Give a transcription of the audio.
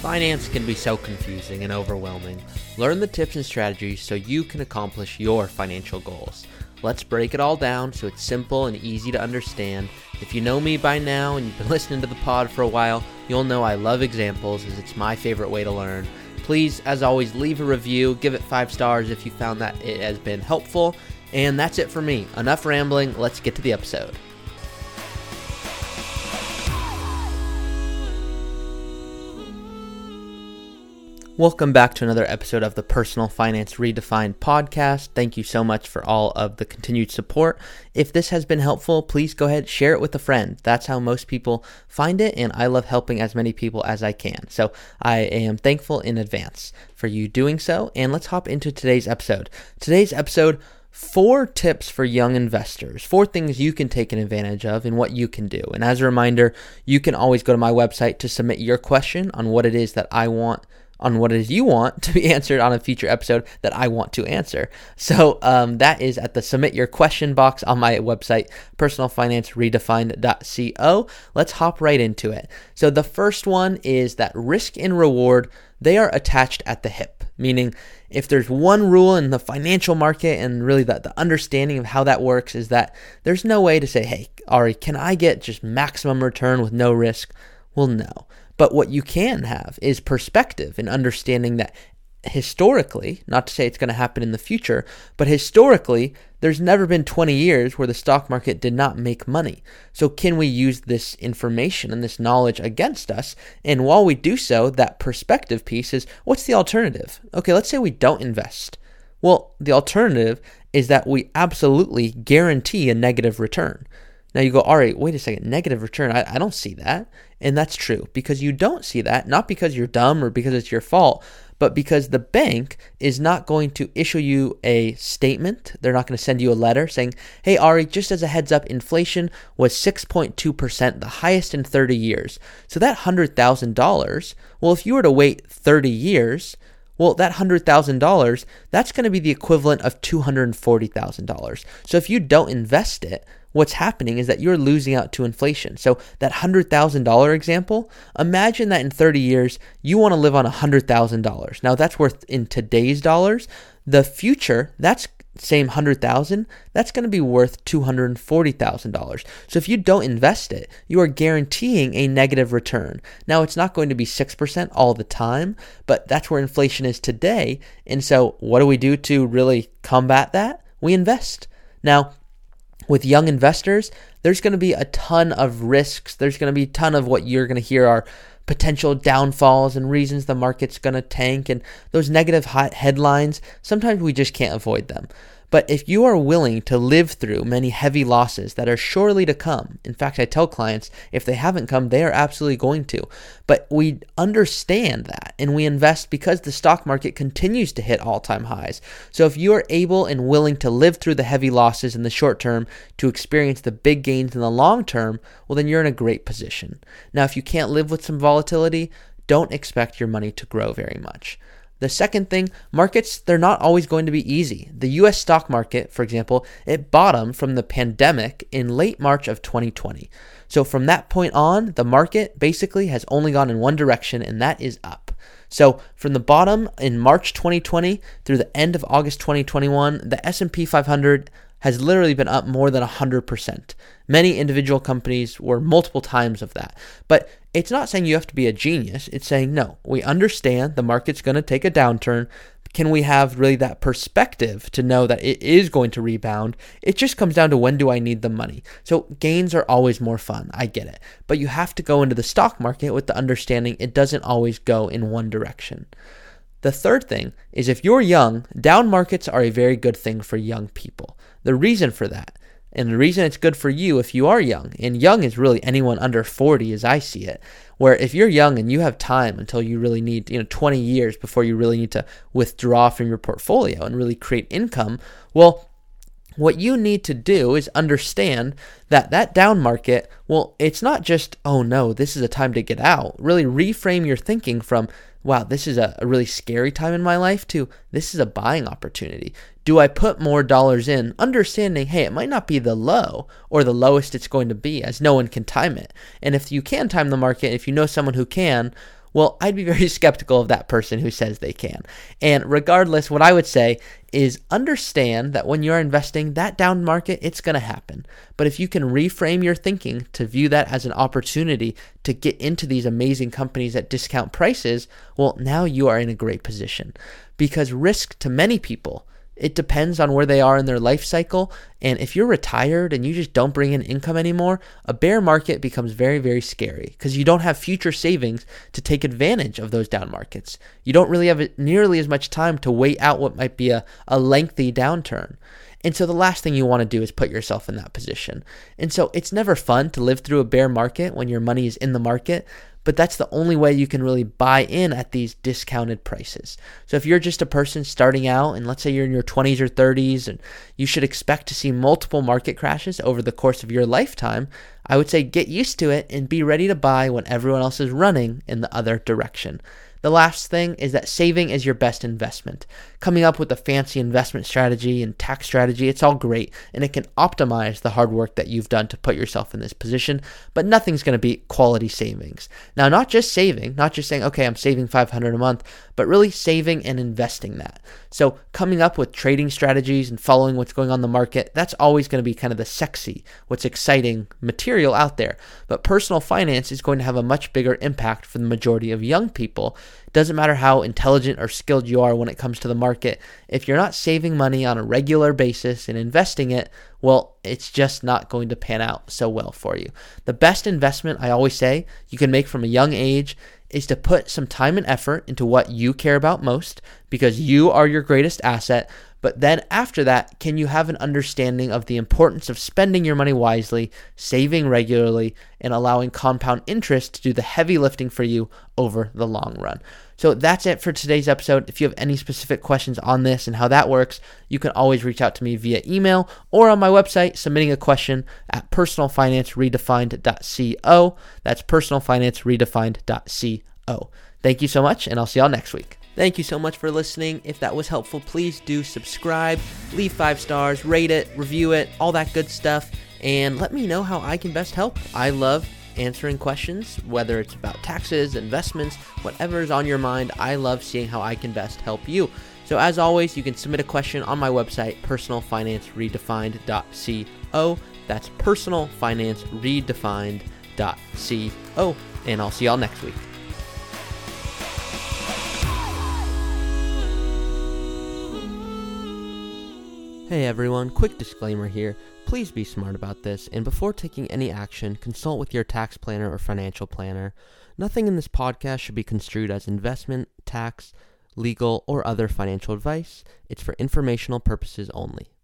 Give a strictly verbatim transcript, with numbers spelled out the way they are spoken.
Finance can be so confusing and overwhelming. Learn the tips and strategies so you can accomplish your financial goals. Let's break it all down so it's simple and easy to understand. If you know me by now and you've been listening to the pod for a while, you'll know I love examples as it's my favorite way to learn. Please, as always, leave a review, give it five stars if you found that it has been helpful. And that's it for me. Enough rambling, let's get to the episode. Welcome back to another episode of the Personal Finance Redefined Podcast. Thank you so much for all of the continued support. If this has been helpful, please go ahead and share it with a friend. That's how most people find it, and I love helping as many people as I can. So I am thankful in advance for you doing so, and let's hop into today's episode. Today's episode, four tips for young investors, four things you can take an advantage of and what you can do. And as a reminder, you can always go to my website to submit your question on what it is that I want on what it is you want to be answered on a future episode that I want to answer. So um, that is at the submit your question box on my website, personal finance redefined dot co. Let's hop right into it. So the first one is that risk and reward, they are attached at the hip, meaning if there's one rule in the financial market and really the, the understanding of how that works is that there's no way to say, hey, Ari, can I get just maximum return with no risk? Well, no. But what you can have is perspective and understanding that historically, not to say it's going to happen in the future, but historically, there's never been twenty years where the stock market did not make money. So can we use this information and this knowledge against us? And while we do so, that perspective piece is, what's the alternative? Okay, let's say we don't invest. Well, the alternative is that we absolutely guarantee a negative return. Now you go, all right, wait a second, negative return, I, I don't see that. And that's true because you don't see that, not because you're dumb or because it's your fault, but because the bank is not going to issue you a statement. They're not going to send you a letter saying, hey, Ari, just as a heads up, inflation was six point two percent, the highest in thirty years. So that one hundred thousand dollars, well, if you were to wait thirty years, well, that one hundred thousand dollars, that's going to be the equivalent of two hundred forty thousand dollars. So if you don't invest it, what's happening is that you're losing out to inflation. So that one hundred thousand dollars example, imagine that in thirty years, you want to live on one hundred thousand dollars. Now that's worth in today's dollars. The future, that's same one hundred thousand dollars, that's going to be worth two hundred forty thousand dollars. So if you don't invest it, you are guaranteeing a negative return. Now it's not going to be six percent all the time, but that's where inflation is today. And so what do we do to really combat that? We invest. Now, with young investors, there's going to be a ton of risks. There's going to be a ton of what you're going to hear are potential downfalls and reasons the market's going to tank and those negative headlines. Sometimes we just can't avoid them. But if you are willing to live through many heavy losses that are surely to come, in fact, I tell clients, if they haven't come, they are absolutely going to. But we understand that and we invest because the stock market continues to hit all-time highs. So if you are able and willing to live through the heavy losses in the short term to experience the big gains in the long term, well, then you're in a great position. Now, if you can't live with some volatility, don't expect your money to grow very much. The second thing, markets, they're not always going to be easy. The U S stock market, for example, it bottomed from the pandemic in late March of twenty twenty. So from that point on, the market basically has only gone in one direction, and that is up. So from the bottom in March twenty twenty through the end of August twenty twenty-one, the S and P five hundred has literally been up more than one hundred percent. Many individual companies were multiple times of that. But it's not saying you have to be a genius. It's saying, no, we understand the market's going to take a downturn. Can we have really that perspective to know that it is going to rebound? It just comes down to when do I need the money? So gains are always more fun. I get it. But you have to go into the stock market with the understanding it doesn't always go in one direction. The third thing is if you're young, down markets are a very good thing for young people. The reason for that, and the reason it's good for you if you are young, and young is really anyone under forty as I see it, where if you're young and you have time until you really need, you know, twenty years before you really need to withdraw from your portfolio and really create income, well, what you need to do is understand that that down market, well, it's not just, oh no, this is a time to get out. Really reframe your thinking from, wow, this is a really scary time in my life to this is a buying opportunity. Do I put more dollars in? Understanding, hey, it might not be the low or the lowest it's going to be as no one can time it. And if you can time the market, if you know someone who can, well, I'd be very skeptical of that person who says they can. And regardless, what I would say is understand that when you're investing, that down market, it's going to happen. But if you can reframe your thinking to view that as an opportunity to get into these amazing companies at discount prices, well, now you are in a great position. Because risk to many people, it depends on where they are in their life cycle. And if you're retired and you just don't bring in income anymore, a bear market becomes very, very scary because you don't have future savings to take advantage of those down markets. You don't really have nearly as much time to wait out what might be a, a lengthy downturn. And so the last thing you want to do is put yourself in that position. And so it's never fun to live through a bear market when your money is in the market, but that's the only way you can really buy in at these discounted prices. So if you're just a person starting out and let's say you're in your twenties or thirties and you should expect to see multiple market crashes over the course of your lifetime, I would say get used to it and be ready to buy when everyone else is running in the other direction. The last thing is that saving is your best investment. Coming up with a fancy investment strategy and tax strategy, it's all great, and it can optimize the hard work that you've done to put yourself in this position, but nothing's going to beat quality savings. Now, not just saving, not just saying, okay, I'm saving five hundred dollars a month, but really saving and investing that. So coming up with trading strategies and following what's going on in the market, that's always going to be kind of the sexy, what's exciting material out there. But personal finance is going to have a much bigger impact for the majority of young people. Doesn't matter how intelligent or skilled you are when it comes to the market. If you're not saving money on a regular basis and investing it, well, it's just not going to pan out so well for you. The best investment, I always say, you can make from a young age is to put some time and effort into what you care about most because you are your greatest asset. But then after that, can you have an understanding of the importance of spending your money wisely, saving regularly, and allowing compound interest to do the heavy lifting for you over the long run? So that's it for today's episode. If you have any specific questions on this and how that works, you can always reach out to me via email or on my website, submitting a question at personal finance redefined dot co. That's personal finance redefined dot co. Thank you so much, and I'll see y'all next week. Thank you so much for listening. If that was helpful, please do subscribe, leave five stars, rate it, review it, all that good stuff, and let me know how I can best help. I love answering questions, whether it's about taxes, investments, whatever is on your mind. I love seeing how I can best help you. So as always, you can submit a question on my website, personal finance redefined dot co. That's personal finance redefined dot co, and I'll see y'all next week. Hey everyone, quick disclaimer here. Please be smart about this, and before taking any action, consult with your tax planner or financial planner. Nothing in this podcast should be construed as investment, tax, legal, or other financial advice. It's for informational purposes only.